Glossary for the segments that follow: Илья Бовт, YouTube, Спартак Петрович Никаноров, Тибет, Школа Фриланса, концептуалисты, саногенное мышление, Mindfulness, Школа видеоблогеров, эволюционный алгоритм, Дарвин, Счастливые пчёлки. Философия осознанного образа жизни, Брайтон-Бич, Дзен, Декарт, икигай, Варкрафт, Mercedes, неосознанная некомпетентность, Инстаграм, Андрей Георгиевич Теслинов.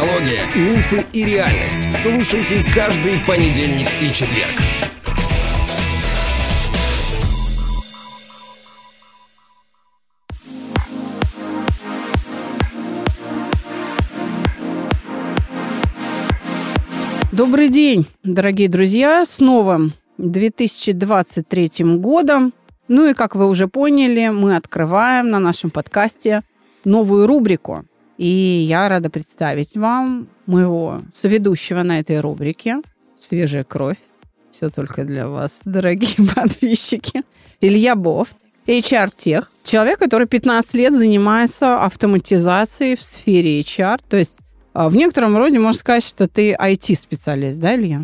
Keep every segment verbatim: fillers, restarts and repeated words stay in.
психология, мифы и реальность. Слушайте каждый понедельник и четверг. Добрый день, дорогие друзья! С новым две тысячи двадцать третьим годом. Ну и, как вы уже поняли, мы открываем на нашем подкасте новую рубрику. И я рада представить вам моего соведущего на этой рубрике. Свежая кровь. Все только для вас, дорогие подписчики. Илья Бовт, эйч ар-тех. Человек, который пятнадцать лет занимается автоматизацией в сфере эйч ар. То есть в некотором роде можно сказать, что ты ай ти-специалист, да, Илья?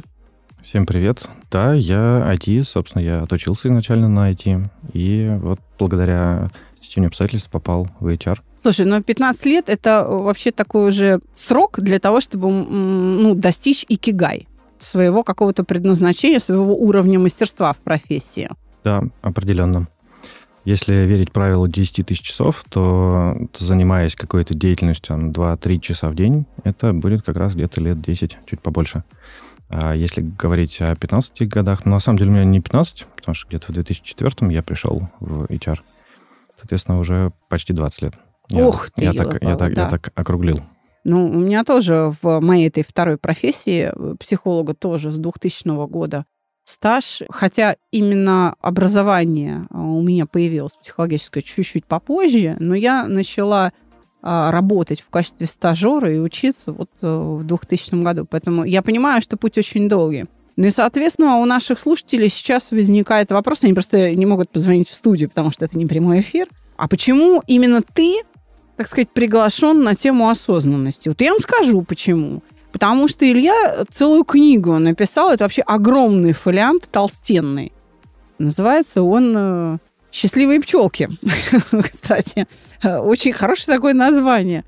Всем привет. Да, я ай ти, собственно, я отучился изначально на ай ти, и вот благодаря стечению обстоятельств попал в эйч ар. Слушай, ну пятнадцать лет – это вообще такой уже срок для того, чтобы ну, достичь икигай, своего какого-то предназначения, своего уровня мастерства в профессии. Да, определенно. Если верить правилу десять тысяч часов, то занимаясь какой-то деятельностью два-три часа в день, это будет как раз где-то лет десять, чуть побольше. Если говорить о пятнадцати годах, ну, на самом деле у меня не пятнадцать, потому что где-то в две тысячи четвёртом я пришел в эйч ар. Соответственно, уже почти двадцать лет. Я, Ух ты, я, я, так, я, так, да. я так округлил. Ну, у меня тоже в моей этой второй профессии психолога тоже с двухтысячного года стаж. Хотя именно образование у меня появилось психологическое чуть-чуть попозже, но я начала работать в качестве стажера и учиться вот в двухтысячном году. Поэтому я понимаю, что путь очень долгий. Ну и, соответственно, у наших слушателей сейчас возникает вопрос, они просто не могут позвонить в студию, потому что это не прямой эфир. А почему именно ты, так сказать, приглашен на тему осознанности? Вот я вам скажу, почему. Потому что Илья целую книгу написал, это вообще огромный фолиант, толстенный. Называется он «Счастливые пчёлки». Кстати, очень хорошее такое название.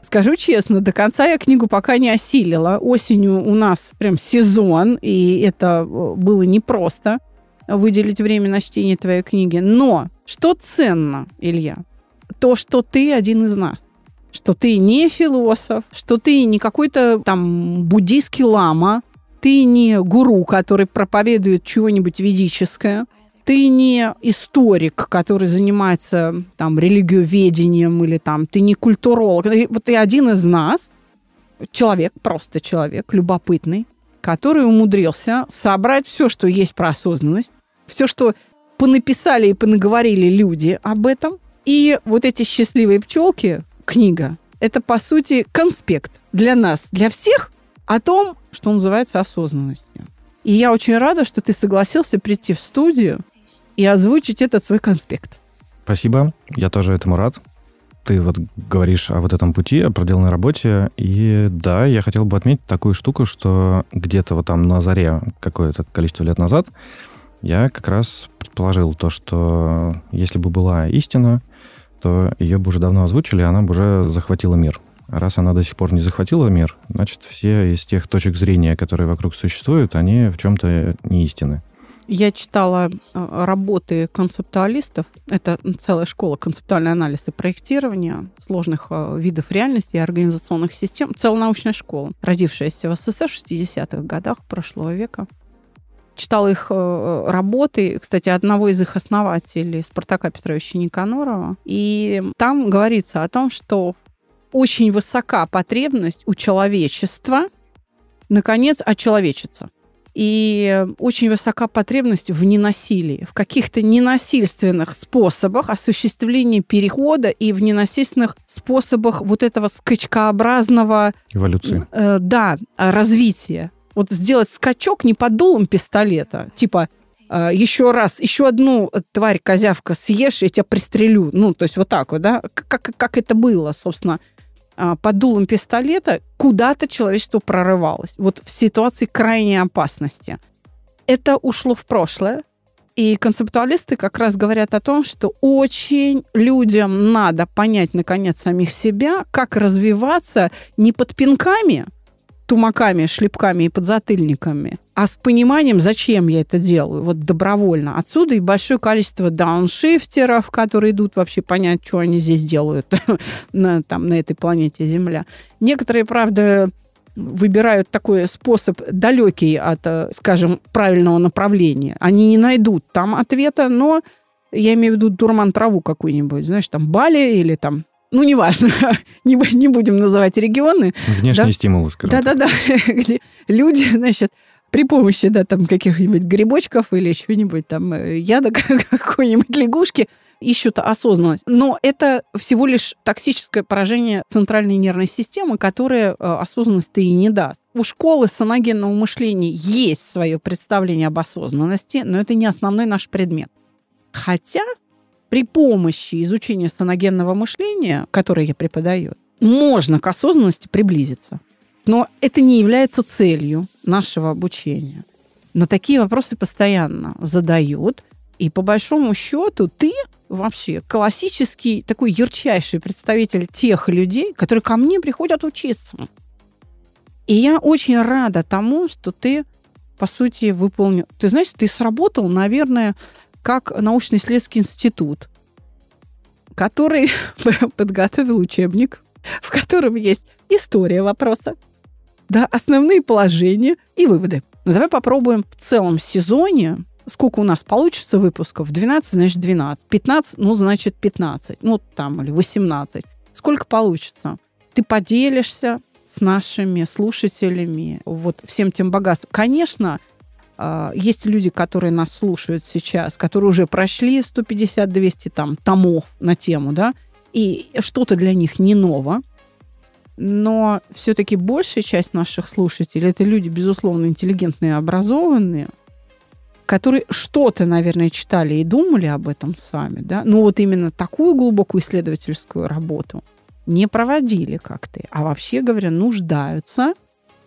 Скажу честно, до конца я книгу пока не осилила. Осенью у нас прям сезон, и это было непросто выделить время на чтение твоей книги. Но что ценно, Илья? То, что ты один из нас. Что ты не философ, что ты не какой-то там буддийский лама, ты не гуру, который проповедует чего-нибудь ведическое, ты не историк, который занимается там религиоведением, или там ты не культуролог. Вот ты один из нас, человек, просто человек, любопытный, который умудрился собрать все, что есть про осознанность, все, что понаписали и понаговорили люди об этом. И вот эти «Счастливые пчелки», книга, это, по сути, конспект для нас, для всех, о том, что называется осознанностью. И я очень рада, что ты согласился прийти в студию и озвучить этот свой конспект. Спасибо, я тоже этому рад. Ты вот говоришь о вот этом пути, о проделанной работе, и да, я хотел бы отметить такую штуку, что где-то вот там на заре какое-то количество лет назад я как раз предположил то, что если бы была истина, то ее бы уже давно озвучили, она бы уже захватила мир. А раз она до сих пор не захватила мир, значит, все из тех точек зрения, которые вокруг существуют, они в чем-то не истинны. Я читала работы концептуалистов. Это целая школа концептуального анализа и проектирования сложных видов реальности и организационных систем. Целая научная школа, родившаяся в СССР в шестидесятых годах прошлого века. Читала их работы, кстати, одного из их основателей, Спартака Петровича Никанорова. И там говорится о том, что очень высока потребность у человечества, наконец, очеловечиться. И очень высока потребность в ненасилии, в каких-то ненасильственных способах осуществления перехода и в ненасильственных способах вот этого скачкообразного... Эволюции. Э, да, развития. Вот сделать скачок не под дулом пистолета, типа э, еще раз, еще одну тварь, козявка, съешь, я тебя пристрелю. Ну, то есть вот так вот, да? Как, как это было, собственно, под дулом пистолета куда-то человечество прорывалось. Вот в ситуации крайней опасности. Это ушло в прошлое. И концептуалисты как раз говорят о том, что очень людям надо понять, наконец, самих себя, как развиваться не под пинками, тумаками, шлепками и подзатыльниками, а с пониманием, зачем я это делаю, вот добровольно. Отсюда и большое количество дауншифтеров, которые идут вообще понять, что они здесь делают на, там, на этой планете Земля. Некоторые, правда, выбирают такой способ далекий от, скажем, правильного направления. Они не найдут там ответа, но я имею в виду дурман траву какую-нибудь, знаешь, там Бали или там... Ну, неважно, не, не будем называть регионы. Внешние да? стимулы, скажем. Да-да-да, где люди, значит, при помощи да, там, каких-нибудь грибочков или чего-нибудь там яда какой-нибудь лягушки ищут осознанность. Но это всего лишь токсическое поражение центральной нервной системы, которое осознанность-то и не даст. У школы саногенного мышления есть свое представление об осознанности, но это не основной наш предмет. Хотя... При помощи изучения саногенного мышления, которое я преподаю, можно к осознанности приблизиться. Но это не является целью нашего обучения. Но такие вопросы постоянно задают. И по большому счету ты вообще классический, такой ярчайший представитель тех людей, которые ко мне приходят учиться. И я очень рада тому, что ты, по сути, выполнил... Ты знаешь, ты сработал, наверное... как научно-исследовательский институт, который подготовил учебник, в котором есть история вопроса, да, основные положения и выводы. Ну, давай попробуем в целом сезоне, сколько у нас получится выпусков, двенадцать, значит, двенадцать, пятнадцать, ну, значит, пятнадцать, ну, там, или восемнадцать. Сколько получится? Ты поделишься с нашими слушателями вот всем тем богатством. Конечно, есть люди, которые нас слушают сейчас, которые уже прошли сто пятьдесят двести там, томов на тему, да, и что-то для них не ново, но все-таки большая часть наших слушателей это люди, безусловно, интеллигентные, образованные, которые что-то, наверное, читали и думали об этом сами, да, но вот именно такую глубокую исследовательскую работу не проводили как-то, а вообще говоря, нуждаются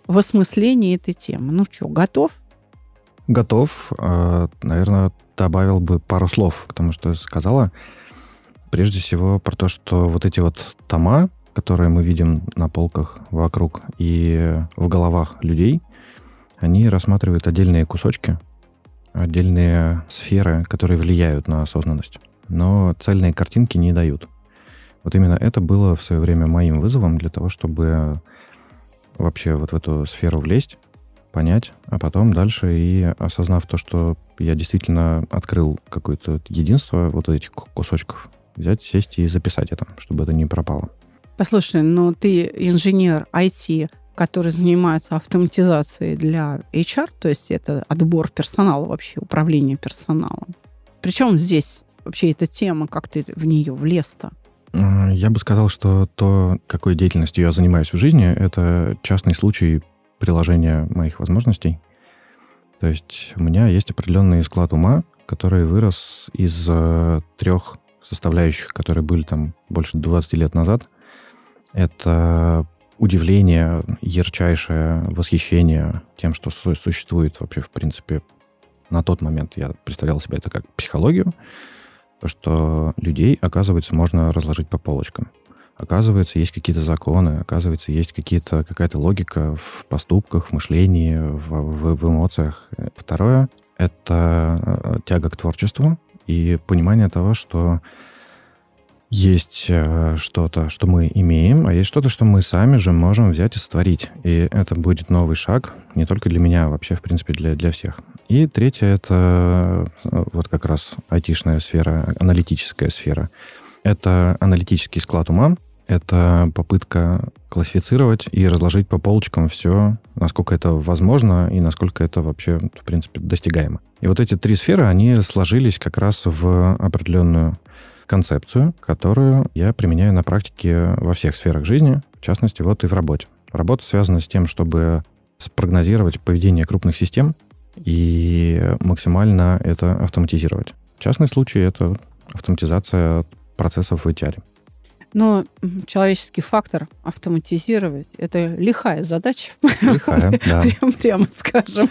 в осмыслении этой темы. Ну что, готов? Готов. Наверное, добавил бы пару слов к тому, что я сказала. Прежде всего, про то, что вот эти вот тома, которые мы видим на полках вокруг и в головах людей, они рассматривают отдельные кусочки, отдельные сферы, которые влияют на осознанность. Но цельные картинки не дают. Вот именно это было в свое время моим вызовом для того, чтобы вообще вот в эту сферу влезть, понять, а потом дальше и осознав то, что я действительно открыл какое-то единство вот этих кусочков, взять, сесть и записать это, чтобы это не пропало. Послушай, ну ты инженер ай ти, который занимается автоматизацией для эйч ар, то есть это отбор персонала вообще, управление персоналом. Причем здесь вообще эта тема, как ты в нее влез-то? Я бы сказал, что то, какой деятельностью я занимаюсь в жизни, это частный случай приложение моих возможностей. То есть у меня есть определенный склад ума, который вырос из э, трех составляющих, которые были там больше двадцати лет назад. Это удивление, ярчайшее восхищение тем, что су- существует вообще, в принципе, на тот момент я представлял себе это как психологию, то, что людей, оказывается, можно разложить по полочкам. Оказывается, есть какие-то законы, оказывается, есть какие-то, какая-то логика в поступках, в мышлении, в, в, в эмоциях. Второе — это тяга к творчеству и понимание того, что есть что-то, что мы имеем, а есть что-то, что мы сами же можем взять и сотворить. И это будет новый шаг не только для меня, а вообще, в принципе, для, для всех. И третье — это вот как раз айтишная сфера, аналитическая сфера. Это аналитический склад ума. Это попытка классифицировать и разложить по полочкам все, насколько это возможно и насколько это вообще, в принципе, достигаемо. И вот эти три сферы, они сложились как раз в определенную концепцию, которую я применяю на практике во всех сферах жизни, в частности, вот и в работе. Работа связана с тем, чтобы спрогнозировать поведение крупных систем и максимально это автоматизировать. В частном случае это автоматизация процессов в эйч ар. Но человеческий фактор автоматизировать – это лихая задача. Лихая, да. Прям, прямо скажем.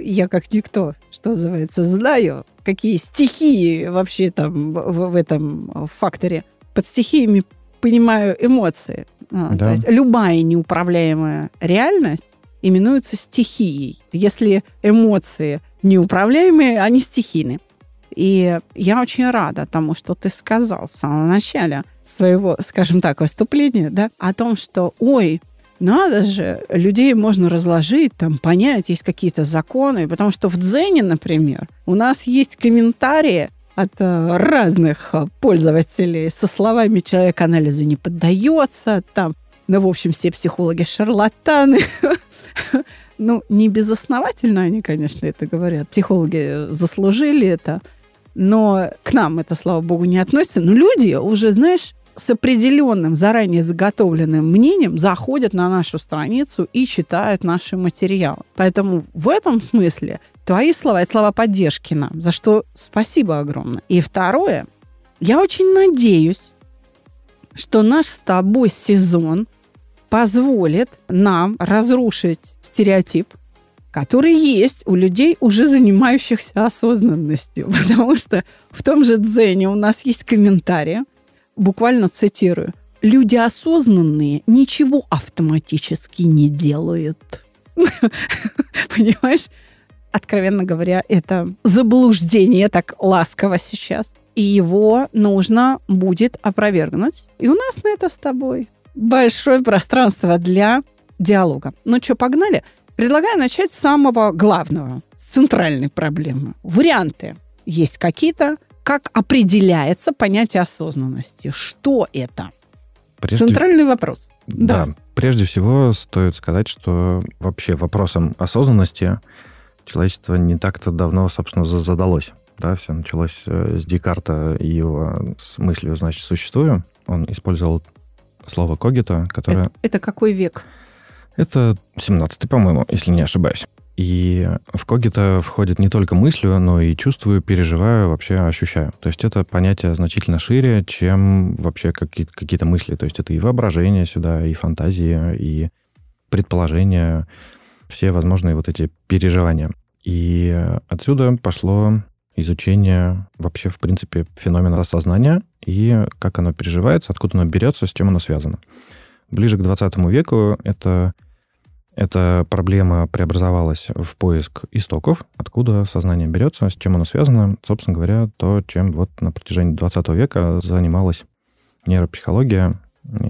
Я как никто, что называется, знаю, какие стихии вообще там в, в этом факторе. Под стихиями понимаю эмоции. Да. То есть любая неуправляемая реальность именуются стихией. Если эмоции неуправляемые, они стихийны. И я очень рада тому, что ты сказал в самом начале своего, скажем так, выступления, да, о том, что, ой, надо же, людей можно разложить, там, понять, есть какие-то законы. Потому что в дзене, например, у нас есть комментарии от разных пользователей со словами «человек анализу не поддается», там, ну, в общем, все психологи-шарлатаны. Ну, не безосновательно они, конечно, это говорят. Психологи заслужили это. Но к нам это, слава богу, не относится. Но люди уже, знаешь, с определенным, заранее заготовленным мнением заходят на нашу страницу и читают наши материалы. Поэтому в этом смысле твои слова – это слова поддержки нам, за что спасибо огромное. И второе, я очень надеюсь, что наш с тобой сезон позволит нам разрушить стереотип, который есть у людей, уже занимающихся осознанностью. Потому что в том же дзене у нас есть комментарии, буквально цитирую: «Люди осознанные ничего автоматически не делают». Понимаешь? Откровенно говоря, это заблуждение, так ласково сейчас. И его нужно будет опровергнуть. И у нас на это с тобой большое пространство для диалога. Ну что, погнали? Предлагаю начать с самого главного, с центральной проблемы. Варианты есть какие-то. Как определяется понятие осознанности? Что это? Прежде... Центральный вопрос. Да. да. Прежде всего стоит сказать, что вообще вопросом осознанности человечество не так-то давно, собственно, задалось. Да, все началось с Декарта и его с мыслью, значит, существую. Он использовал слово когито, которое... Это, это какой век? Это семнадцатый, по-моему, если не ошибаюсь. И в когито входит не только мыслью, но и чувствую, переживаю, вообще ощущаю. То есть это понятие значительно шире, чем вообще какие- какие-то мысли. То есть это и воображение сюда, и фантазии, и предположения, все возможные вот эти переживания. И отсюда пошло изучение вообще, в принципе, феномена осознания и как оно переживается, откуда оно берется, с чем оно связано. Ближе к двадцатому веку это... Эта проблема преобразовалась в поиск истоков, откуда сознание берется, с чем оно связано. Собственно говоря, то, чем вот на протяжении двадцатого века занималась нейропсихология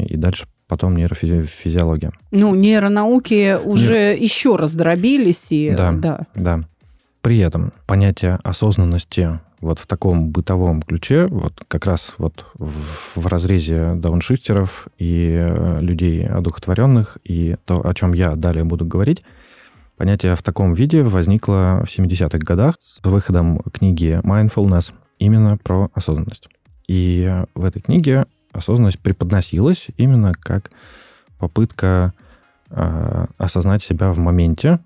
и дальше потом нейрофизиология. Ну, нейронауки уже Нейро... еще раз дробились. И... Да, да, да. При этом понятие осознанности вот в таком бытовом ключе, вот как раз вот в, в разрезе дауншифтеров и людей одухотворенных, и то, о чем я далее буду говорить, понятие в таком виде возникло в семидесятых годах с выходом книги Mindfulness именно про осознанность. И в этой книге осознанность преподносилась именно как попытка э, осознать себя в моменте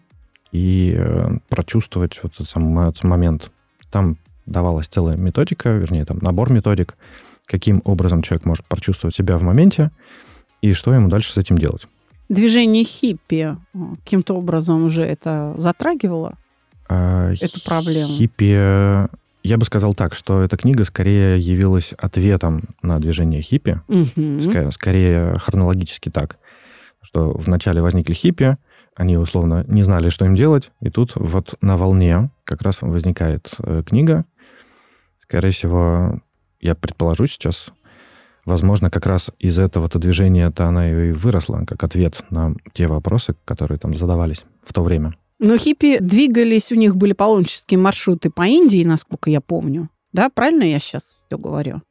и э, прочувствовать вот этот самый этот момент. Там давалась целая методика, вернее, там набор методик, каким образом человек может прочувствовать себя в моменте и что ему дальше с этим делать. Движение хиппи каким-то образом уже это затрагивало, а, эту проблему? Хиппи, я бы сказал так, что эта книга скорее явилась ответом на движение хиппи, угу. Ск- скорее хронологически так, что вначале возникли хиппи, они, условно, не знали, что им делать, и тут вот на волне как раз возникает книга. Скорее всего, я предположу сейчас, возможно, как раз из этого-то движения-то она и выросла, как ответ на те вопросы, которые там задавались в то время. Но хиппи двигались, у них были паломнические маршруты по Индии, насколько я помню. Да, правильно я сейчас все говорю?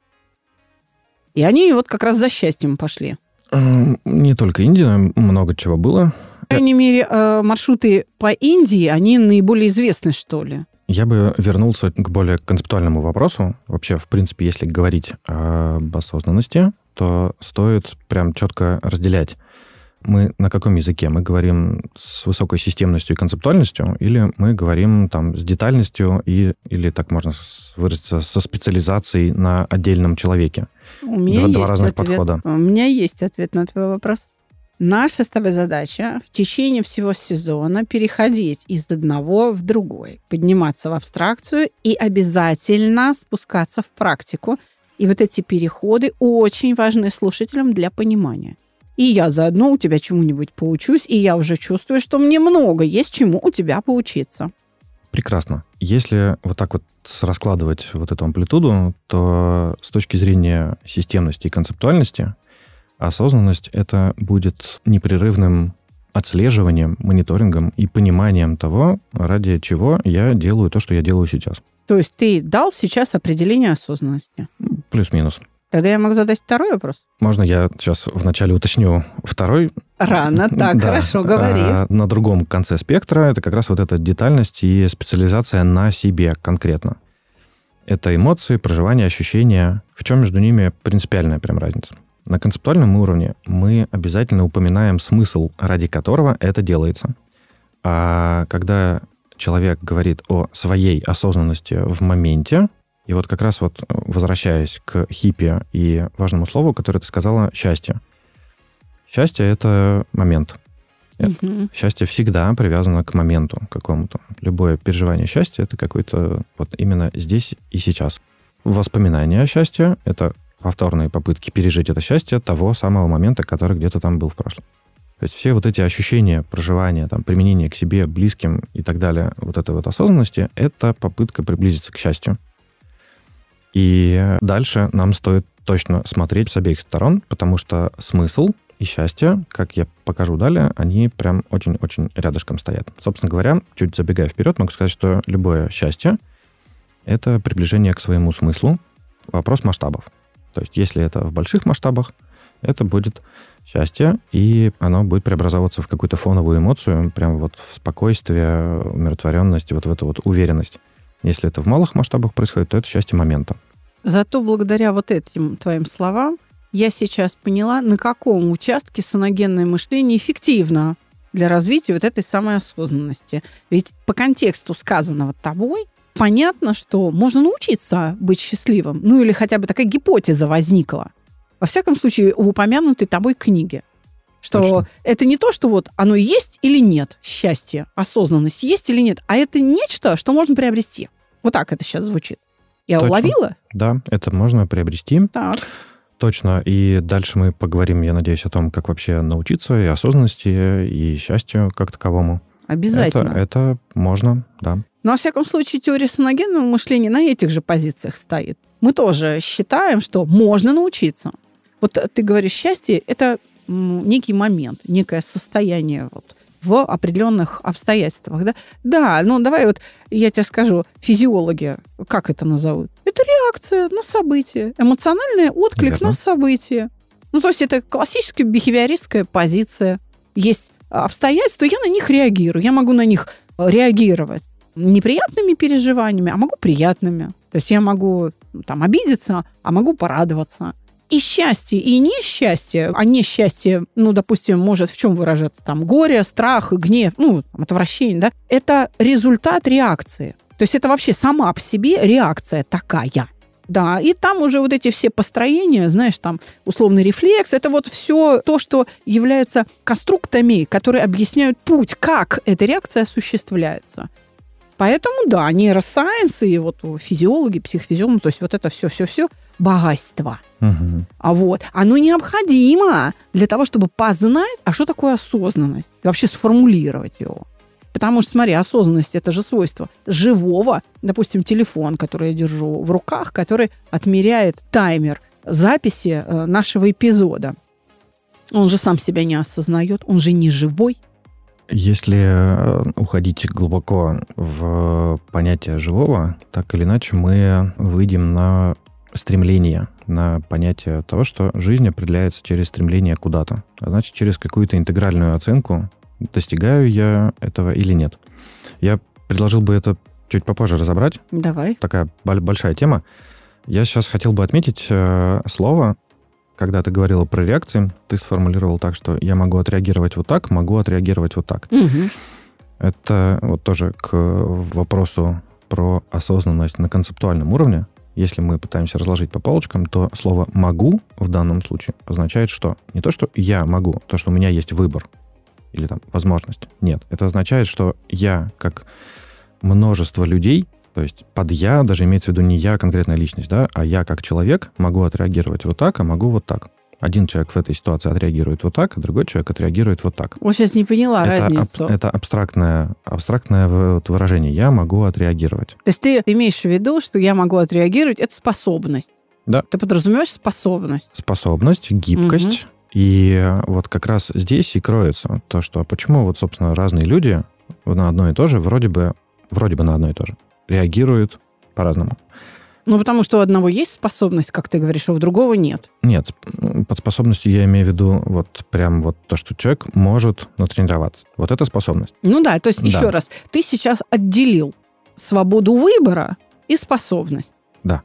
И они вот как раз за счастьем пошли. Не только Индия, много чего было. По крайней мере, маршруты по Индии, они наиболее известны, что ли? Я бы вернулся к более концептуальному вопросу. Вообще, в принципе, если говорить об осознанности, то стоит прям четко разделять, мы на каком языке. Мы говорим с высокой системностью и концептуальностью, или мы говорим там с детальностью, и, или, так можно выразиться, со специализацией на отдельном человеке. У меня два, есть два разных ответ. подхода. У меня есть ответ на твой вопрос. Наша с тобой задача в течение всего сезона переходить из одного в другой, подниматься в абстракцию и обязательно спускаться в практику. И вот эти переходы очень важны слушателям для понимания. и я заодно у тебя чему-нибудь поучусь, и я уже чувствую, что мне много есть чему у тебя поучиться. Прекрасно. Если вот так вот раскладывать вот эту амплитуду, то с точки зрения системности и концептуальности осознанность — это будет непрерывным отслеживанием, мониторингом и пониманием того, ради чего я делаю то, что я делаю сейчас. То есть ты дал сейчас определение осознанности? Плюс-минус. Тогда я могу задать второй вопрос? Можно я сейчас вначале уточню второй? Рано, так, да. Хорошо, говори. А, на другом конце спектра это как раз вот эта детальность и специализация на себе конкретно. Это эмоции, проживания, ощущения. В чем между ними принципиальная прям разница? На концептуальном уровне мы обязательно упоминаем смысл, ради которого это делается. А когда человек говорит о своей осознанности в моменте, и вот как раз вот возвращаясь к хиппи и важному слову, которое ты сказала, счастье. Счастье — это момент. Угу. Счастье всегда привязано к моменту какому-то. Любое переживание счастья — это какое-то вот именно здесь и сейчас. Воспоминания о счастье — это повторные попытки пережить это счастье того самого момента, который где-то там был в прошлом. То есть все вот эти ощущения, проживания, там, применение к себе, близким и так далее, вот этой вот осознанности — это попытка приблизиться к счастью. И дальше нам стоит точно смотреть с обеих сторон, потому что смысл и счастье, как я покажу далее, они прям очень-очень рядышком стоят. Собственно говоря, чуть забегая вперед, могу сказать, что любое счастье — это приближение к своему смыслу. Вопрос масштабов. То есть если это в больших масштабах, это будет счастье, и оно будет преобразовываться в какую-то фоновую эмоцию, прям вот в спокойствие, умиротворенность, вот в эту вот уверенность. Если это в малых масштабах происходит, то это счастье момента. Зато благодаря вот этим твоим словам я сейчас поняла, на каком участке саногенное мышление эффективно для развития вот этой самой осознанности. Ведь по контексту сказанного тобой понятно, что можно научиться быть счастливым. Ну, или хотя бы такая гипотеза возникла. Во всяком случае, в упомянутой тобой книге. Что Точно. Это не то, что вот оно есть или нет, счастье, осознанность есть или нет, а это нечто, что можно приобрести. Вот так это сейчас звучит. Я Точно. уловила? Да, это можно приобрести. Так. Точно. И дальше мы поговорим, я надеюсь, о том, как вообще научиться и осознанности, и счастью как таковому. Обязательно. Это, это можно, да. Но, во всяком случае, теория саногенного мышления на этих же позициях стоит. Мы тоже считаем, что можно научиться. Вот ты говоришь, счастье – это некий момент, некое состояние вот в определенных обстоятельствах. Да? Да, ну давай вот я тебе скажу, физиологи, как это назовут? Это реакция на событие, эмоциональный отклик Верно. на событие. Ну, то есть это классическая бихевиористская позиция. Есть обстоятельства, я на них реагирую, я могу на них реагировать неприятными переживаниями, а могу приятными. То есть я могу там обидеться, а могу порадоваться. И счастье, и несчастье, а несчастье, ну, допустим, может в чем выражаться? Там горе, страх, гнев, ну, отвращение, да? Это результат реакции. То есть это вообще сама по себе реакция такая. Да, и там уже вот эти все построения, знаешь, там условный рефлекс, это вот все то, что является конструктами, которые объясняют путь, как эта реакция осуществляется. Поэтому, да, нейросайенс и вот физиологи, психофизиологи, то есть вот это все-все-все богатство. Угу. А вот оно необходимо для того, чтобы познать, а что такое осознанность, и вообще сформулировать его. Потому что, смотри, осознанность – это же свойство живого, допустим, телефон, который я держу в руках, который отмеряет таймер записи нашего эпизода. Он же сам себя не осознает, он же не живой. Если уходить глубоко в понятие живого, так или иначе мы выйдем на стремление, на понятие того, что жизнь определяется через стремление куда-то, а значит, через какую-то интегральную оценку, достигаю я этого или нет. Я предложил бы это чуть попозже разобрать. Давай. Такая большая тема. Я сейчас хотел бы отметить слово. Когда ты говорила про реакции, ты сформулировал так, что я могу отреагировать вот так, могу отреагировать вот так. Угу. Это вот тоже к вопросу про осознанность на концептуальном уровне. Если мы пытаемся разложить по полочкам, то слово «могу» в данном случае означает, что не то, что я могу, то, что у меня есть выбор или там возможность. Нет, это означает, что я, как множество людей, то есть под «я» даже имеется в виду не я, конкретная личность, да, а я как человек могу отреагировать вот так, а могу вот так. Один человек в этой ситуации отреагирует вот так, а другой человек отреагирует вот так. Вот сейчас не поняла это разницу. Аб, это абстрактное, абстрактное выражение. Я могу отреагировать. То есть ты имеешь в виду, что я могу отреагировать, это способность. Да. Ты подразумеваешь способность. Способность, гибкость. Угу. И вот как раз здесь и кроется то, что почему вот, собственно, разные люди на одно и то же, вроде бы, вроде бы на одно и то же, реагируют по-разному. Ну, потому что у одного есть способность, как ты говоришь, а у другого нет. Нет, под способностью я имею в виду вот прям вот то, что человек может натренироваться. Вот это способность. Ну да, то есть да. еще раз, ты сейчас отделил свободу выбора и способность. Да.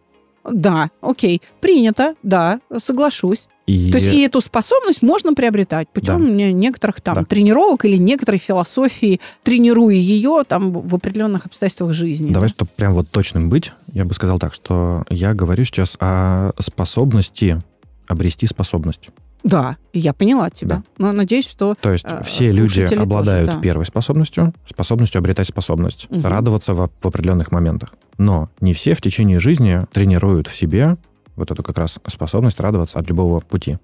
Да, окей, принято, да, соглашусь. И... То есть и эту способность можно приобретать путем да. некоторых там да. тренировок или некоторой философии, тренируя ее там в определенных обстоятельствах жизни. Давай, да? чтобы прям вот точным быть, я бы сказал так, что я говорю сейчас о способности обрести способность. Да, я поняла тебя. Да. Но надеюсь, что то есть все люди обладают тоже, да. первой способностью, способностью обретать способность, угу. радоваться в, в определенных моментах. Но не все в течение жизни тренируют в себе вот эту как раз способность радоваться от любого пути.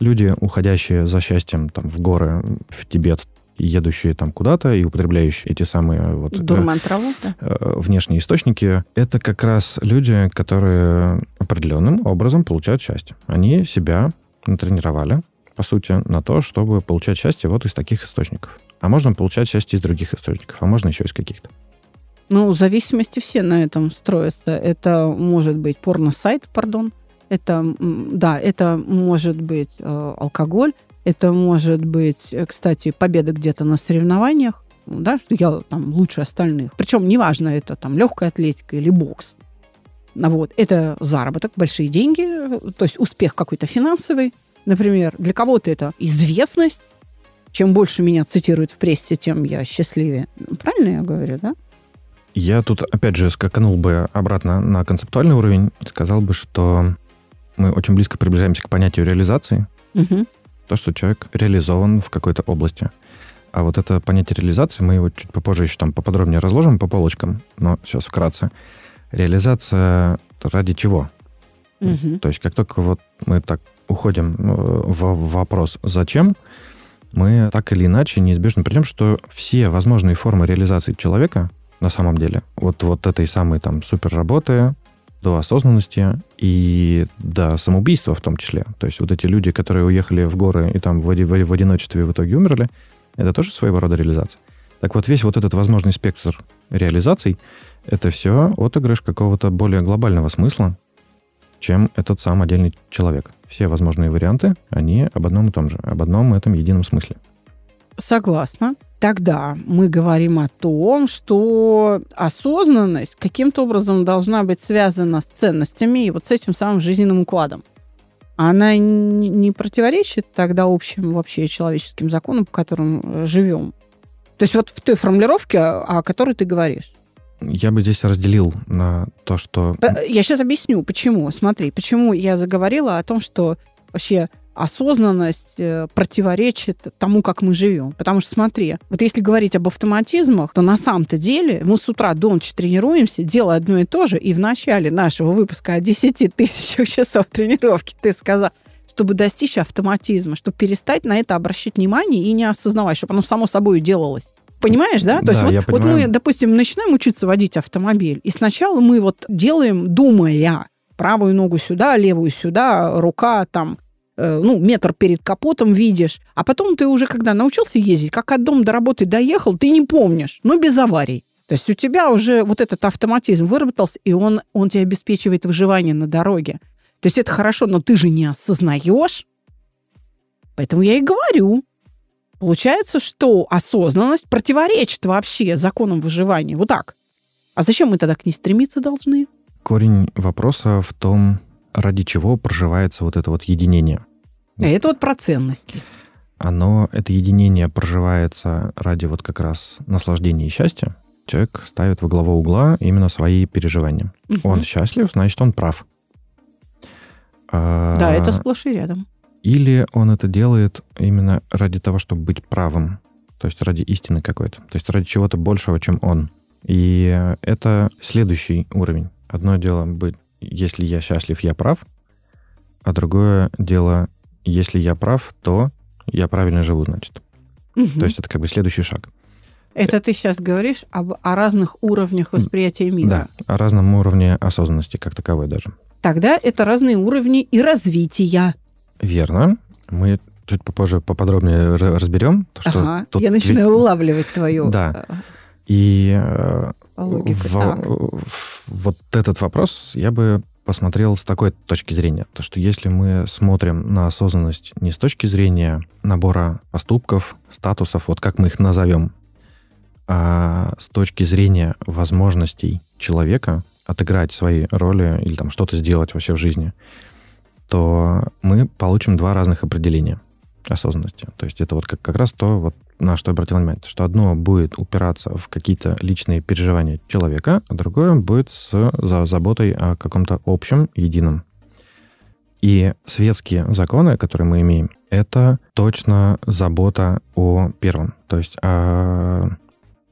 Люди, уходящие за счастьем там, в горы, в Тибет, едущие там куда-то и употребляющие эти самые вот, Дурман, траву, да? внешние источники, это как раз люди, которые определенным образом получают счастье. Они себя натренировали, по сути, на то, чтобы получать счастье вот из таких источников. А можно получать счастье из других источников, а можно еще из каких-то. Ну, в зависимости все на этом строятся. Это может быть порно-сайт, пардон. Это, да, это может быть э, алкоголь. Это может быть, кстати, победа где-то на соревнованиях. Да, что я там лучше остальных. Причем неважно, это там легкая атлетика или бокс. Вот. Это заработок, большие деньги. То есть успех какой-то финансовый. Например, для кого-то это известность. Чем больше меня цитируют в прессе, тем я счастливее. Правильно я говорю, да? Я тут, опять же, скаканул бы обратно на концептуальный уровень. Сказал бы, что мы очень близко приближаемся к понятию реализации. Угу. То, что человек реализован в какой-то области. А вот это понятие реализации, мы его чуть попозже еще там поподробнее разложим по полочкам, но сейчас вкратце. Реализация ради чего? Угу. То есть как только вот мы так уходим в вопрос «зачем?», мы так или иначе неизбежно придем, что все возможные формы реализации человека на самом деле. Вот, вот этой самой там суперработы до осознанности и до самоубийства в том числе. То есть вот эти люди, которые уехали в горы и там в, в, в одиночестве в итоге умерли, это тоже своего рода реализация. Так вот, весь вот этот возможный спектр реализаций, это все отыгрыш какого-то более глобального смысла, чем этот сам отдельный человек. Все возможные варианты, они об одном и том же, об одном и этом едином смысле. Согласна. Тогда мы говорим о том, что осознанность каким-то образом должна быть связана с ценностями и вот с этим самым жизненным укладом. Она не противоречит тогда общим вообще человеческим законам, по которым живем? То есть вот в той формулировке, о которой ты говоришь. Я бы здесь разделил на то, что... Я сейчас объясню, почему. Смотри, почему я заговорила о том, что вообще... осознанность противоречит тому, как мы живем. Потому что, смотри, вот если говорить об автоматизмах, то на самом-то деле мы с утра до ночи тренируемся, делая одно и то же, и в начале нашего выпуска о десяти тысячах часов тренировки ты сказал, чтобы достичь автоматизма, чтобы перестать на это обращать внимание и не осознавать, чтобы оно само собой делалось. Понимаешь, да? То да, есть вот, я вот мы, допустим, начинаем учиться водить автомобиль, и сначала мы вот делаем, думая, правую ногу сюда, левую сюда, рука там, ну, метр перед капотом видишь, а потом ты уже, когда научился ездить, как от дома до работы доехал, ты не помнишь, но без аварий. То есть у тебя уже вот этот автоматизм выработался, и он, он тебе обеспечивает выживание на дороге. То есть это хорошо, но ты же не осознаешь. Поэтому я и говорю. Получается, что осознанность противоречит вообще законам выживания. Вот так. А зачем мы тогда к ней стремиться должны? Корень вопроса в том... ради чего проживается вот это вот единение. А это вот про ценности. Оно, это единение проживается ради вот как раз наслаждения и счастья. Человек ставит во главу угла именно свои переживания. Угу. Он счастлив, значит, он прав. Да, а... это сплошь и рядом. Или он это делает именно ради того, чтобы быть правым. То есть ради истины какой-то. То есть ради чего-то большего, чем он. И это следующий уровень. Одно дело быть... если я счастлив, я прав. а другое дело, если я прав, то я правильно живу, значит. Угу. То есть это как бы следующий шаг. Это ты сейчас говоришь об, о разных уровнях восприятия мира. Да, о разном уровне осознанности как таковой даже. Тогда это разные уровни и развития. Верно. Мы чуть попозже поподробнее разберем. То, что ага, тут я начинаю ведь... улавливать твою... Да. И логику, в... так. вот этот вопрос я бы посмотрел с такой точки зрения. То, что если мы смотрим на осознанность не с точки зрения набора поступков, статусов, вот как мы их назовем, а с точки зрения возможностей человека отыграть свои роли или там что-то сделать вообще в жизни, то мы получим два разных определения осознанности. То есть это вот как, как раз то, вот, на что я обратил внимание, что одно будет упираться в какие-то личные переживания человека, а другое будет с за, заботой о каком-то общем, едином. И светские законы, которые мы имеем, это точно забота о первом, то есть о...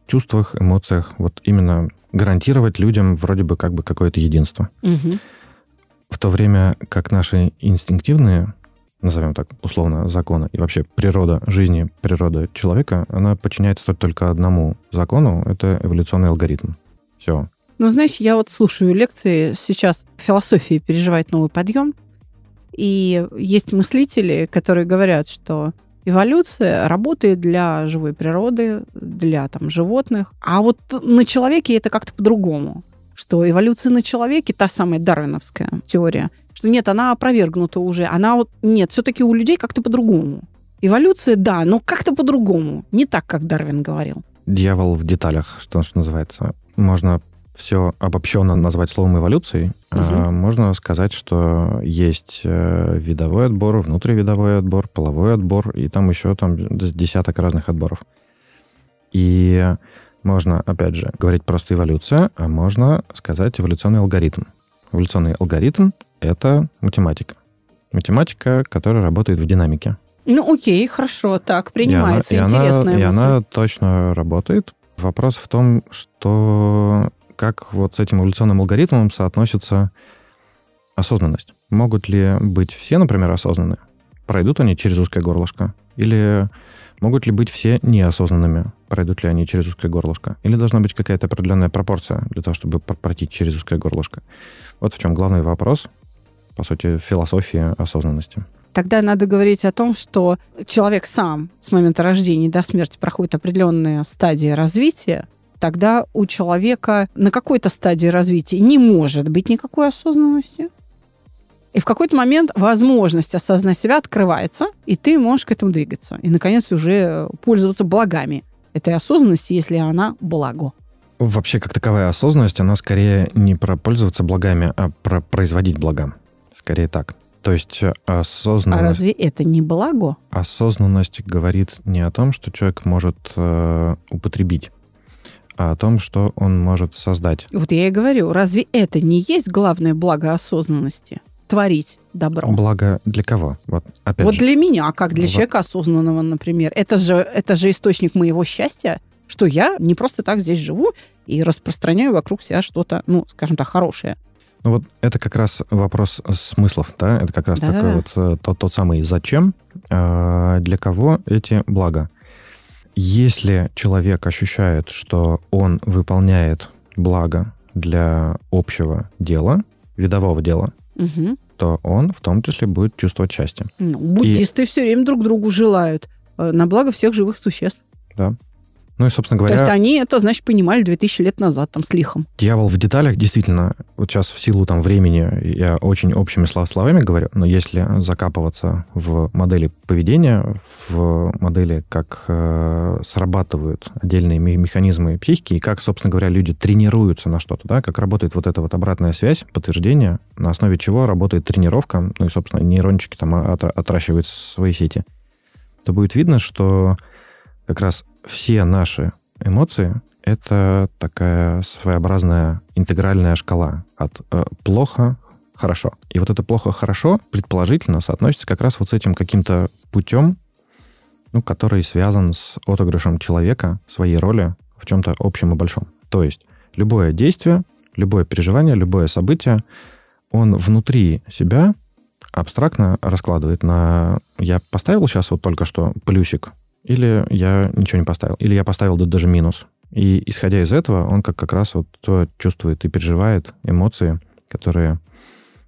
чувствах, эмоциях, вот именно гарантировать людям вроде бы как бы какое-то единство. Угу. В то время как наши инстинктивные, назовем так условно, законы и вообще природа жизни, природа человека, она подчиняется только одному закону, это эволюционный алгоритм. Все. Ну, знаешь, я вот слушаю лекции сейчас «Философия переживает новый подъем», и есть мыслители, которые говорят, что эволюция работает для живой природы, для там, животных. А вот на человеке это как-то по-другому. Что эволюция на человеке, та самая дарвиновская теория, что нет, она опровергнута уже. Она вот, нет, все-таки у людей как-то по-другому. Эволюция, да, но как-то по-другому. Не так, как Дарвин говорил. Дьявол в деталях, что, что называется. Можно все обобщенно назвать словом эволюцией. Угу. Можно сказать, что есть видовой отбор, внутривидовой отбор, половой отбор, и там еще там с десяток разных отборов. И можно, опять же, говорить просто эволюция, а можно сказать эволюционный алгоритм. Эволюционный алгоритм — это математика. Математика, которая работает в динамике. Ну, окей, хорошо, так, принимается, и она, интересная и она, мысль. И она точно работает. Вопрос в том, что... как вот с этим эволюционным алгоритмом соотносится осознанность. Могут ли быть все, например, осознанные? Пройдут они через узкое горлышко? Или могут ли быть все неосознанными? Пройдут ли они через узкое горлышко? Или должна быть какая-то определенная пропорция для того, чтобы пройти через узкое горлышко? Вот в чем главный вопрос, по сути, философии осознанности. Тогда надо говорить о том, что человек сам с момента рождения до смерти проходит определенные стадии развития, тогда у человека на какой-то стадии развития не может быть никакой осознанности. И в какой-то момент возможность осознать себя открывается, и ты можешь к этому двигаться. И, наконец, уже пользоваться благами этой осознанности, если она благо. Вообще, как таковая осознанность, она скорее не про пользоваться благами, а про производить блага. Скорее так. То есть осознанность... А разве это не благо? Осознанность говорит не о том, что человек может э, употребить, а о том, что он может создать. Вот я и говорю, разве это не есть главное благо осознанности? Творить добро. Благо для кого? Вот, опять вот же. Для меня, как для вот. Человека осознанного, например. Это же, это же источник моего счастья, что я не просто так здесь живу и распространяю вокруг себя что-то, ну, скажем так, хорошее. Ну вот это как раз вопрос смыслов, да? Это как раз да-да-да. Такой вот тот, тот самый «зачем?», для кого эти блага. Если человек ощущает, что он выполняет благо для общего дела, видового дела, угу. то он в том числе будет чувствовать счастье. Ну, буддисты и... все время друг другу желают на благо всех живых существ. Да. Ну и, собственно говоря... То есть они это, значит, понимали две тысячи лет назад там с лихом. Дьявол в деталях, действительно, вот сейчас в силу там времени я очень общими словами говорю, но если закапываться в модели поведения, в модели, как э, срабатывают отдельные механизмы психики, и как, собственно говоря, люди тренируются на что-то, да, как работает вот эта вот обратная связь, подтверждение, на основе чего работает тренировка, ну и, собственно, нейрончики там от, отращивают свои сети, то будет видно, что как раз все наши эмоции — это такая своеобразная интегральная шкала от э, плохо-хорошо. И вот это плохо-хорошо предположительно соотносится как раз вот с этим каким-то путем, ну, который связан с отыгрышем человека, своей роли в чем-то общем и большом. То есть любое действие, любое переживание, любое событие, он внутри себя абстрактно раскладывает на... Я поставил сейчас вот только что плюсик, или я ничего не поставил, или я поставил даже минус. И исходя из этого, он как, как раз вот то чувствует и переживает эмоции, которые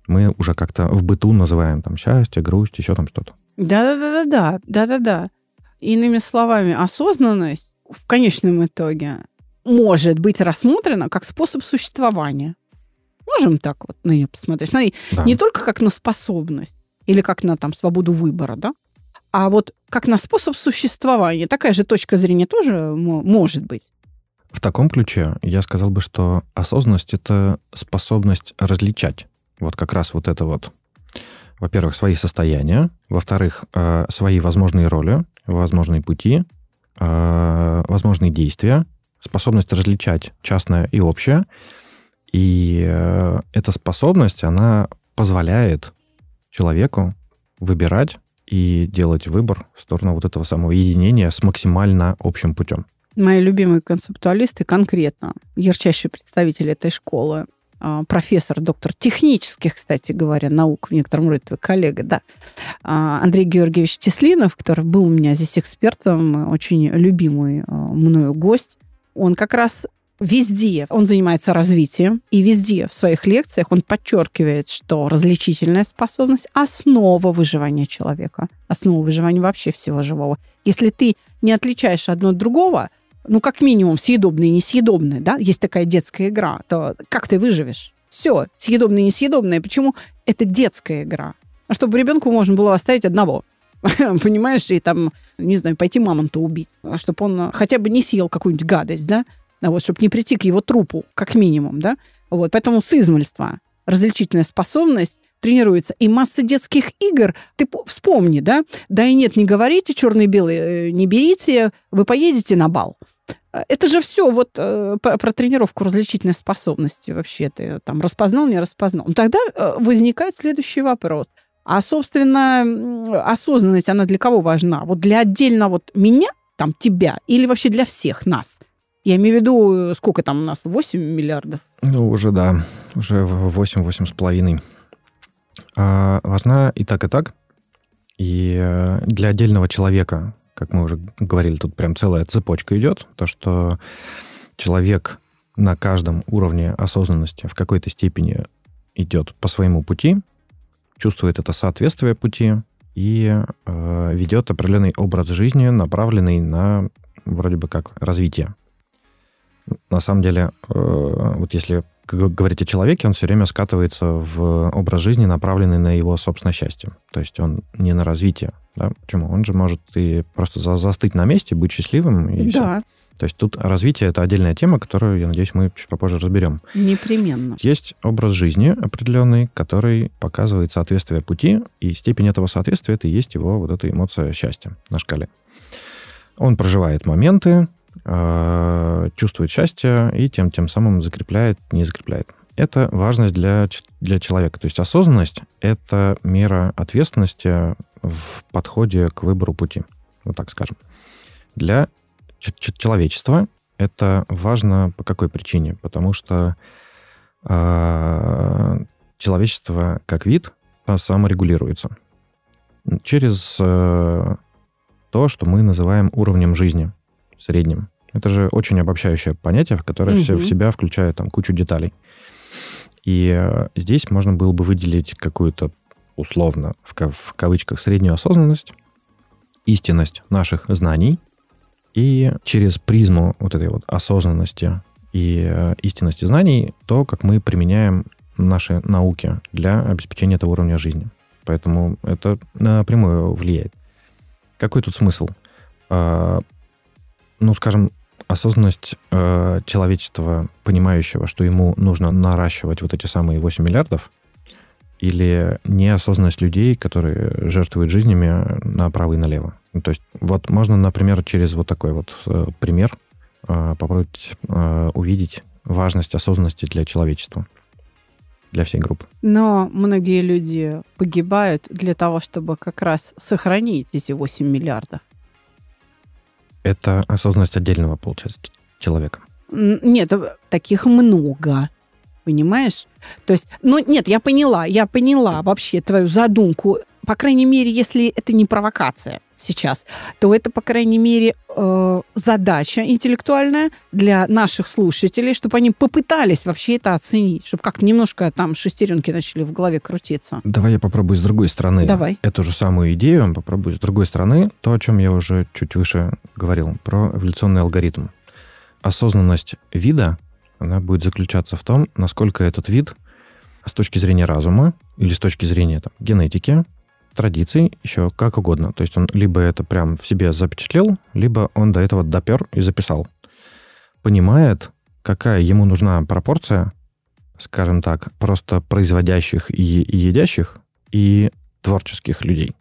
мы уже как-то в быту называем там счастье, грусть, еще там что-то. Да-да-да-да, да-да-да. Иными словами, осознанность в конечном итоге может быть рассмотрена как способ существования. Можем так вот на нее посмотреть. Смотри, да. Не только как на способность или как на там свободу выбора, да? А вот как на способ существования. Такая же точка зрения тоже может быть. В таком ключе я сказал бы, что осознанность — это способность различать. Вот как раз вот это вот. Во-первых, свои состояния. Во-вторых, свои возможные роли, возможные пути, возможные действия. Способность различать частное и общее. И эта способность, она позволяет человеку выбирать и делать выбор в сторону вот этого самого единения с максимально общим путем. Мои любимые концептуалисты, конкретно ярчайший представитель этой школы, профессор, доктор технических, кстати говоря, наук, в некотором роде твой коллега, да, Андрей Георгиевич Теслинов, который был у меня здесь экспертом, очень любимый мною гость, он как раз везде, он занимается развитием, и везде в своих лекциях он подчеркивает, что различительная способность – основа выживания человека, основа выживания вообще всего живого. Если ты не отличаешь одно от другого, ну, как минимум, съедобное и несъедобное, да, есть такая детская игра, то как ты выживешь? Все, съедобное и несъедобное. Почему это детская игра? Чтобы ребенку можно было оставить одного, понимаешь, и там, не знаю, пойти мамонта убить, чтобы он хотя бы не съел какую-нибудь гадость, да, вот, чтобы не прийти к его трупу, как минимум, да, вот, поэтому с измальства различительная способность тренируется. И масса детских игр, ты вспомни, да, да и нет, не говорите, черный-белый не берите, вы поедете на бал. Это же все вот э, про тренировку различительной способности вообще. Ты там распознал, не распознал. Но тогда возникает следующий вопрос. А, собственно, осознанность, она для кого важна? Вот для отдельно вот меня, там, тебя, или вообще для всех нас? Я имею в виду, сколько там у нас? восемь миллиардов? Ну, уже, да. Уже восемь, восемь с половиной. А, важна и так, и так. И для отдельного человека, как мы уже говорили, тут прям целая цепочка идет, то, что человек на каждом уровне осознанности в какой-то степени идет по своему пути, чувствует это соответствие пути и э, ведет определенный образ жизни, направленный на вроде бы как развитие. На самом деле, э, вот если говорить о человеке, он все время скатывается в образ жизни, направленный на его собственное счастье. То есть он не на развитие. Да? Почему? Он же может и просто за- застыть на месте, быть счастливым. И да. Все. То есть тут развитие – это отдельная тема, которую, я надеюсь, мы чуть попозже разберем. Непременно. Есть образ жизни определенный, который показывает соответствие пути, и степень этого соответствия – это и есть его вот эта эмоция счастья на шкале. Он проживает моменты, чувствует счастье и тем, тем самым закрепляет, не закрепляет. Это важность для, для человека. То есть осознанность — это мера ответственности в подходе к выбору пути. Вот так скажем. Для ч- ч- человечества это важно по какой причине? Потому что э- человечество как вид саморегулируется через э- то, что мы называем уровнем жизни. В среднем. Это же очень обобщающее понятие, которое угу. все в себя включает там, кучу деталей. И э, здесь можно было бы выделить какую-то условно, в, кав- в кавычках, среднюю осознанность, истинность наших знаний, и через призму вот этой вот осознанности и э, истинности знаний то, как мы применяем наши науки для обеспечения этого уровня жизни. Поэтому это напрямую влияет. Какой тут смысл? Э, Ну, скажем, осознанность э, человечества, понимающего, что ему нужно наращивать вот эти самые восемь миллиардов, или неосознанность людей, которые жертвуют жизнями направо и налево. Ну, то есть вот можно, например, через вот такой вот э, пример э, попробовать э, увидеть важность осознанности для человечества, для всей группы. Но многие люди погибают для того, чтобы как раз сохранить эти восемь миллиардов. Это осознанность отдельного, получается, человека. Нет, таких много. понимаешь? То есть, ну нет, я поняла, я поняла вообще твою задумку. По крайней мере, если это не провокация сейчас, то это, по крайней мере, э, задача интеллектуальная для наших слушателей, чтобы они попытались вообще это оценить, чтобы как-то немножко там шестеренки начали в голове крутиться. Давай я попробую с другой стороны. Давай. Эту же самую идею попробую с другой стороны. То, о чем я уже чуть выше говорил, про эволюционный алгоритм. Осознанность вида, она будет заключаться в том, насколько этот вид с точки зрения разума или с точки зрения там, генетики, традиций, еще как угодно. То есть он либо это прям в себе запечатлел, либо он до этого допер и записал. Понимает, какая ему нужна пропорция, скажем так, просто производящих и едящих, и творческих людей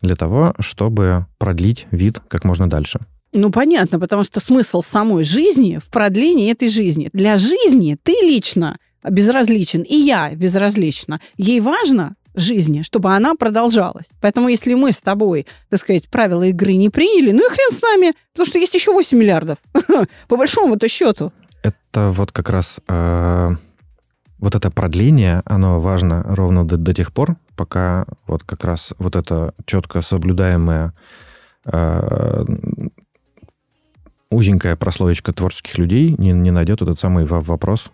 для того, чтобы продлить вид как можно дальше. Ну, понятно, потому что смысл самой жизни в продлении этой жизни. Для жизни ты лично безразличен, и я безразлична. Ей важно... жизни, чтобы она продолжалась. Поэтому если мы с тобой, так сказать, правила игры не приняли, ну и хрен с нами, потому что есть еще восемь миллиардов, по большому-то счету. Это вот как раз э, вот это продление, оно важно ровно до, до тех пор, пока вот как раз вот это четко соблюдаемое э, узенькая прослоечка творческих людей не, не найдет этот самый вопрос,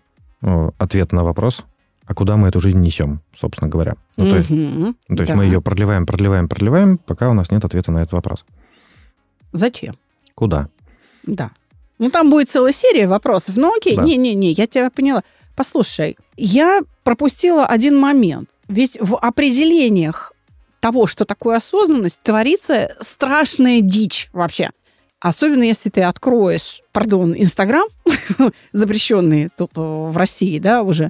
ответ на вопрос, а куда мы эту жизнь несем, собственно говоря. Ну, то есть, угу, то есть да. мы ее продлеваем, продлеваем, продлеваем, пока у нас нет ответа на этот вопрос. Зачем? Куда? Да. Ну, там будет целая серия вопросов. Ну, окей, не-не-не, да. я тебя поняла. Послушай, я пропустила один момент. Ведь в определениях того, что такое осознанность, творится страшная дичь вообще. Особенно если ты откроешь, пардон, Инстаграм, запрещенный тут в России, да, уже,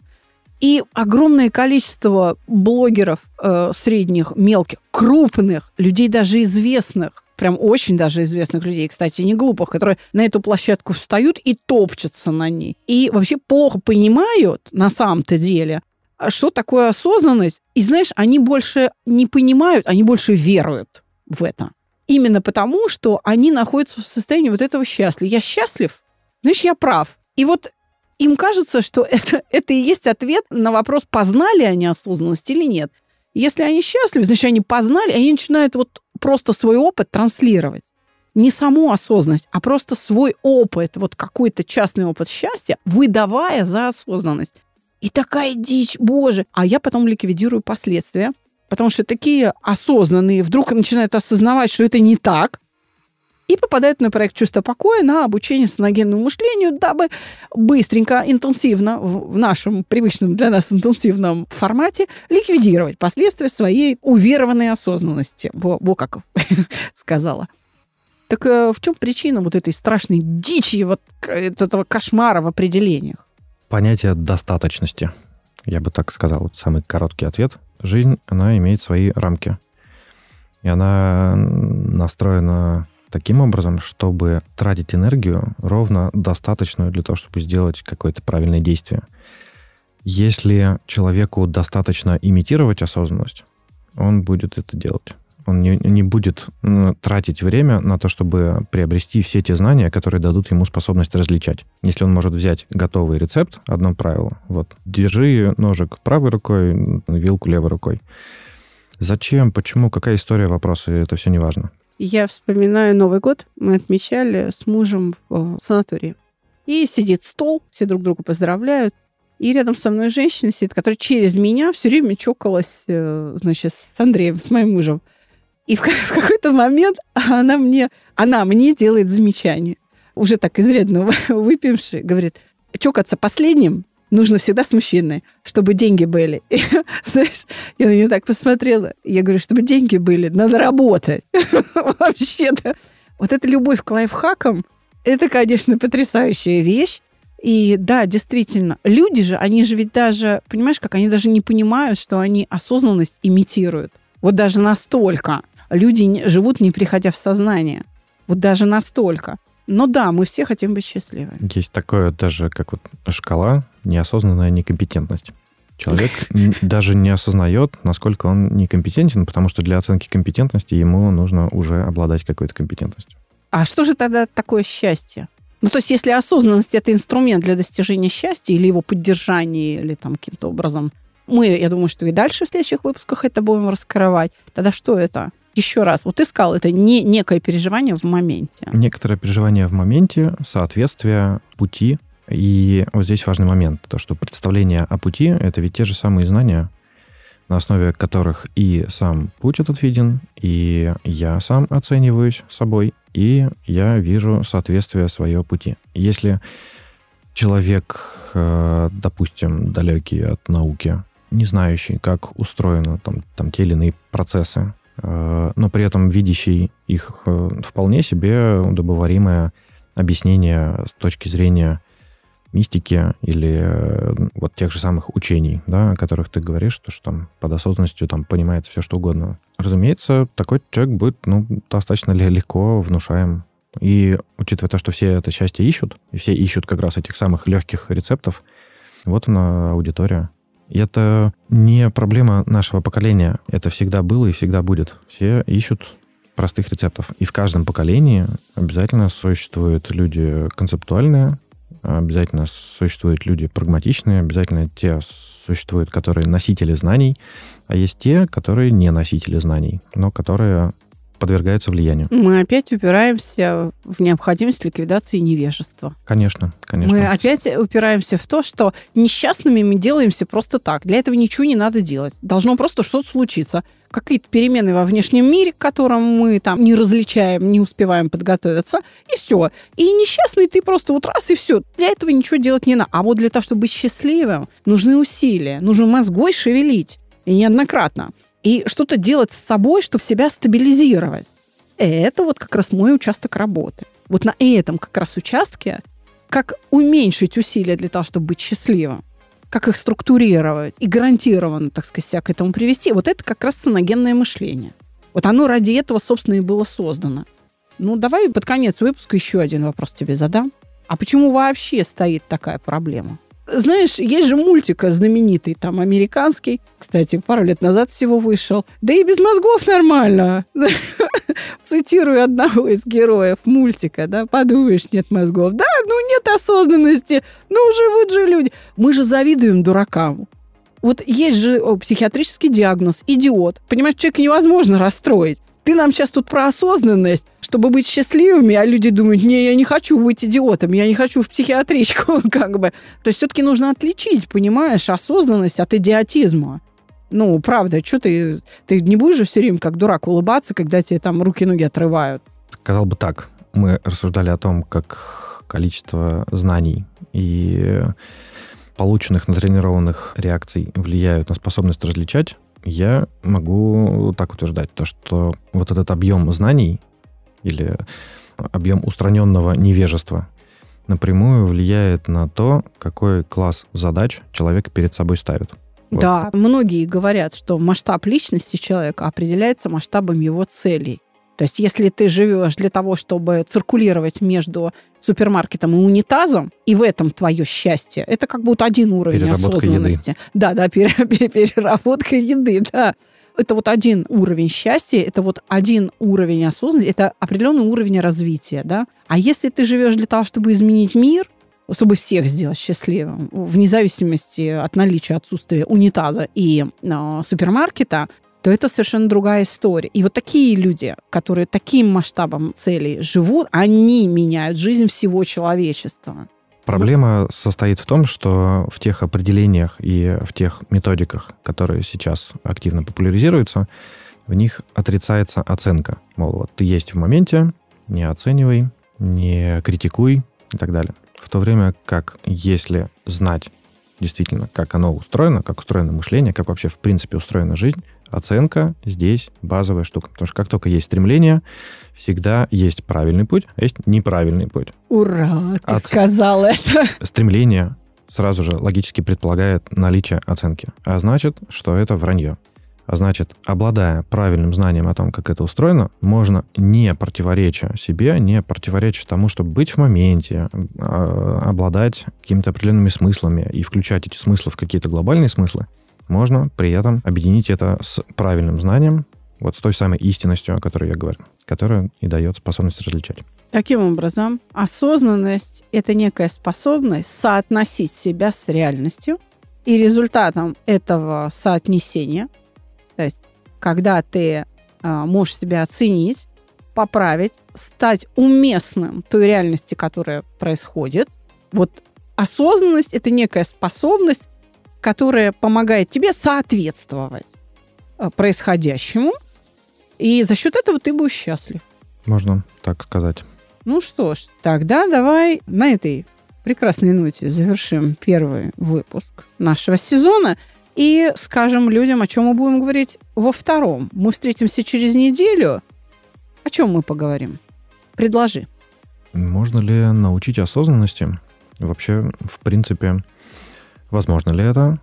и огромное количество блогеров э, средних, мелких, крупных, людей даже известных, прям очень даже известных людей, кстати, не глупых, которые на эту площадку встают и топчутся на ней. И вообще плохо понимают на самом-то деле, что такое осознанность. И знаешь, они больше не понимают, они больше веруют в это. Именно потому, что они находятся в состоянии вот этого счастья. Я счастлив, значит, я прав. И вот... им кажется, что это, это и есть ответ на вопрос, познали они осознанность или нет. Если они счастливы, значит, они познали, они начинают вот просто свой опыт транслировать. Не саму осознанность, а просто свой опыт, вот какой-то частный опыт счастья, выдавая за осознанность. И такая дичь, боже. А я потом ликвидирую последствия, потому что такие осознанные вдруг начинают осознавать, что это не так, и попадают на проект «Чувство покоя» на обучение саногенному мышлению, дабы быстренько, интенсивно, в нашем привычном для нас интенсивном формате ликвидировать последствия своей уверованной осознанности. Во, во как сказала. Так в чем причина вот этой страшной дичи, вот этого кошмара в определениях? Понятие достаточности. Я бы так сказал. Вот самый короткий ответ. Жизнь, она имеет свои рамки. И она настроена... таким образом, чтобы тратить энергию ровно достаточную для того, чтобы сделать какое-то правильное действие. Если человеку достаточно имитировать осознанность, он будет это делать. Он не, не будет ну, тратить время на то, чтобы приобрести все те знания, которые дадут ему способность различать. Если он может взять готовый рецепт, одно правило. Вот, держи ножик правой рукой, вилку левой рукой. Зачем, почему, какая история, вопросы, это все не важно. Я вспоминаю Новый год. Мы отмечали с мужем в санатории. И сидит стол, все друг друга поздравляют. И рядом со мной женщина сидит, которая через меня все время чокалась, значит, с Андреем, с моим мужем. И в какой-то момент она мне, она мне делает замечание. Уже так изрядно выпивши. Говорит, чокаться последним нужно всегда с мужчиной, чтобы деньги были. И, знаешь, я на нее так посмотрела. Я говорю, чтобы деньги были, надо работать. Вообще-то. Вот эта любовь к лайфхакам, это, конечно, потрясающая вещь. И да, действительно, люди же, они же ведь даже, понимаешь, как они даже не понимают, что они осознанность имитируют. Вот даже настолько. Люди живут, не приходя в сознание. Вот даже настолько. Но да, мы все хотим быть счастливы. Есть такое даже, как вот шкала, неосознанная некомпетентность. Человек даже не осознает, насколько он некомпетентен, потому что для оценки компетентности ему нужно уже обладать какой-то компетентностью. А что же тогда такое счастье? Ну, то есть, если осознанность – это инструмент для достижения счастья или его поддержания, или там каким-то образом, мы, я думаю, что и дальше в следующих выпусках это будем раскрывать. Тогда что это? Еще раз, вот ты сказал, это не некое переживание в моменте. Некоторое переживание в моменте, соответствие пути. И вот здесь важный момент, то, что представление о пути – это ведь те же самые знания, на основе которых и сам путь этот виден, и я сам оцениваюсь собой, и я вижу соответствие своего пути. Если человек, допустим, далекий от науки, не знающий, как устроены там, там те или иные процессы, но при этом видящий их вполне себе удобоваримое объяснение с точки зрения мистики или вот тех же самых учений, да, о которых ты говоришь, то, что там под осознанностью там понимается все, что угодно. Разумеется, такой человек будет ну, достаточно легко внушаем. И учитывая то, что все это счастье ищут, и все ищут как раз этих самых легких рецептов, вот она аудитория. И это не проблема нашего поколения. Это всегда было и всегда будет. Все ищут простых рецептов. И в каждом поколении обязательно существуют люди концептуальные, обязательно существуют люди прагматичные, обязательно те существуют, которые носители знаний, а есть те, которые не носители знаний, но которые подвергаются влиянию. Мы опять упираемся в необходимость ликвидации невежества. Конечно, конечно. Мы опять упираемся в то, что несчастными мы делаемся просто так. Для этого ничего не надо делать. Должно просто что-то случиться. Какие-то перемены во внешнем мире, к которым мы там не различаем, не успеваем подготовиться, и все. И несчастный ты просто вот раз, и все. Для этого ничего делать не надо. А вот для того, чтобы быть счастливым, нужны усилия, нужно мозгой шевелить. И неоднократно. И что-то делать с собой, чтобы себя стабилизировать. Это вот как раз мой участок работы. Вот на этом как раз участке, как уменьшить усилия для того, чтобы быть счастливым, как их структурировать и гарантированно, так сказать, себя к этому привести, вот это как раз саногенное мышление. Вот оно ради этого, собственно, и было создано. Ну, давай под конец выпуска еще один вопрос тебе задам. А почему вообще стоит такая проблема? Знаешь, есть же мультик знаменитый, там, американский. Кстати, пару лет назад всего вышел. Да и без мозгов нормально. Цитирую одного из героев мультика, да, подумаешь, нет мозгов. Да, ну нет осознанности, ну живут же люди. Мы же завидуем дуракам. Вот есть же психиатрический диагноз, идиот. Понимаешь, человека невозможно расстроить. Ты нам сейчас тут про осознанность, чтобы быть счастливыми, а люди думают, не, я не хочу быть идиотом, я не хочу в психиатричку, как бы. То есть все-таки нужно отличить, понимаешь, осознанность от идиотизма. Ну, правда, что ты, ты не будешь же все время как дурак улыбаться, когда тебе там руки-ноги отрывают? Сказал бы так. Мы рассуждали о том, как количество знаний и полученных натренированных реакций влияют на способность различать. Я могу так утверждать, то, что вот этот объем знаний или объем устраненного невежества напрямую влияет на то, какой класс задач человек перед собой ставит. Вот. Да, многие говорят, что масштаб личности человека определяется масштабом его целей. То есть если ты живешь для того, чтобы циркулировать между супермаркетом и унитазом, и в этом твое счастье, это как будто один уровень осознанности. Еды. Да, да, переработка еды, да. Это вот один уровень счастья, это вот один уровень осознанности, это определенный уровень развития, да. А если ты живешь для того, чтобы изменить мир, чтобы всех сделать счастливым, вне зависимости от наличия, отсутствия унитаза и э, супермаркета, то это совершенно другая история. И вот такие люди, которые таким масштабом целей живут, они меняют жизнь всего человечества. Проблема состоит в том, что в тех определениях и в тех методиках, которые сейчас активно популяризируются, в них отрицается оценка. Мол, вот ты есть в моменте, не оценивай, не критикуй и так далее. В то время как, если знать действительно, как оно устроено, как устроено мышление, как вообще в принципе устроена жизнь, оценка здесь базовая штука. Потому что как только есть стремление, всегда есть правильный путь, а есть неправильный путь. Ура, ты Оц... сказал это. Стремление сразу же логически предполагает наличие оценки. А значит, что это вранье. А значит, обладая правильным знанием о том, как это устроено, можно, не противореча себе, не противореча тому, чтобы быть в моменте, обладать какими-то определенными смыслами и включать эти смыслы в какие-то глобальные смыслы, можно при этом объединить это с правильным знанием, вот с той самой истинностью, о которой я говорю, которая и дает способность различать. Таким образом, осознанность – это некая способность соотносить себя с реальностью. И результатом этого соотнесения, то есть когда ты можешь себя оценить, поправить, стать уместным той реальности, которая происходит. Вот осознанность – это некая способность, которая помогает тебе соответствовать происходящему, и за счет этого ты будешь счастлив. Можно так сказать. Ну что ж, тогда давай на этой прекрасной ноте завершим первый выпуск нашего сезона и скажем людям, о чем мы будем говорить во втором. Мы встретимся через неделю. О чем мы поговорим? Предложи. Можно ли научить осознанности? Вообще, в принципе, возможно ли это?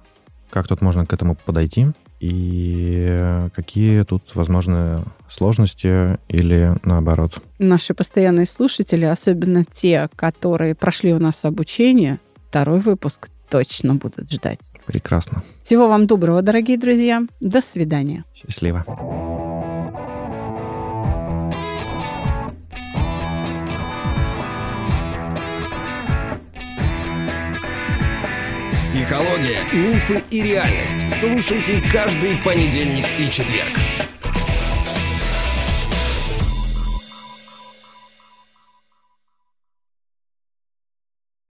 Как тут можно к этому подойти? И какие тут возможны сложности или наоборот? Наши постоянные слушатели, особенно те, которые прошли у нас обучение, второй выпуск точно будут ждать. Прекрасно. Всего вам доброго, дорогие друзья. До свидания. Счастливо. Психология, мифы и реальность. Слушайте каждый понедельник и четверг.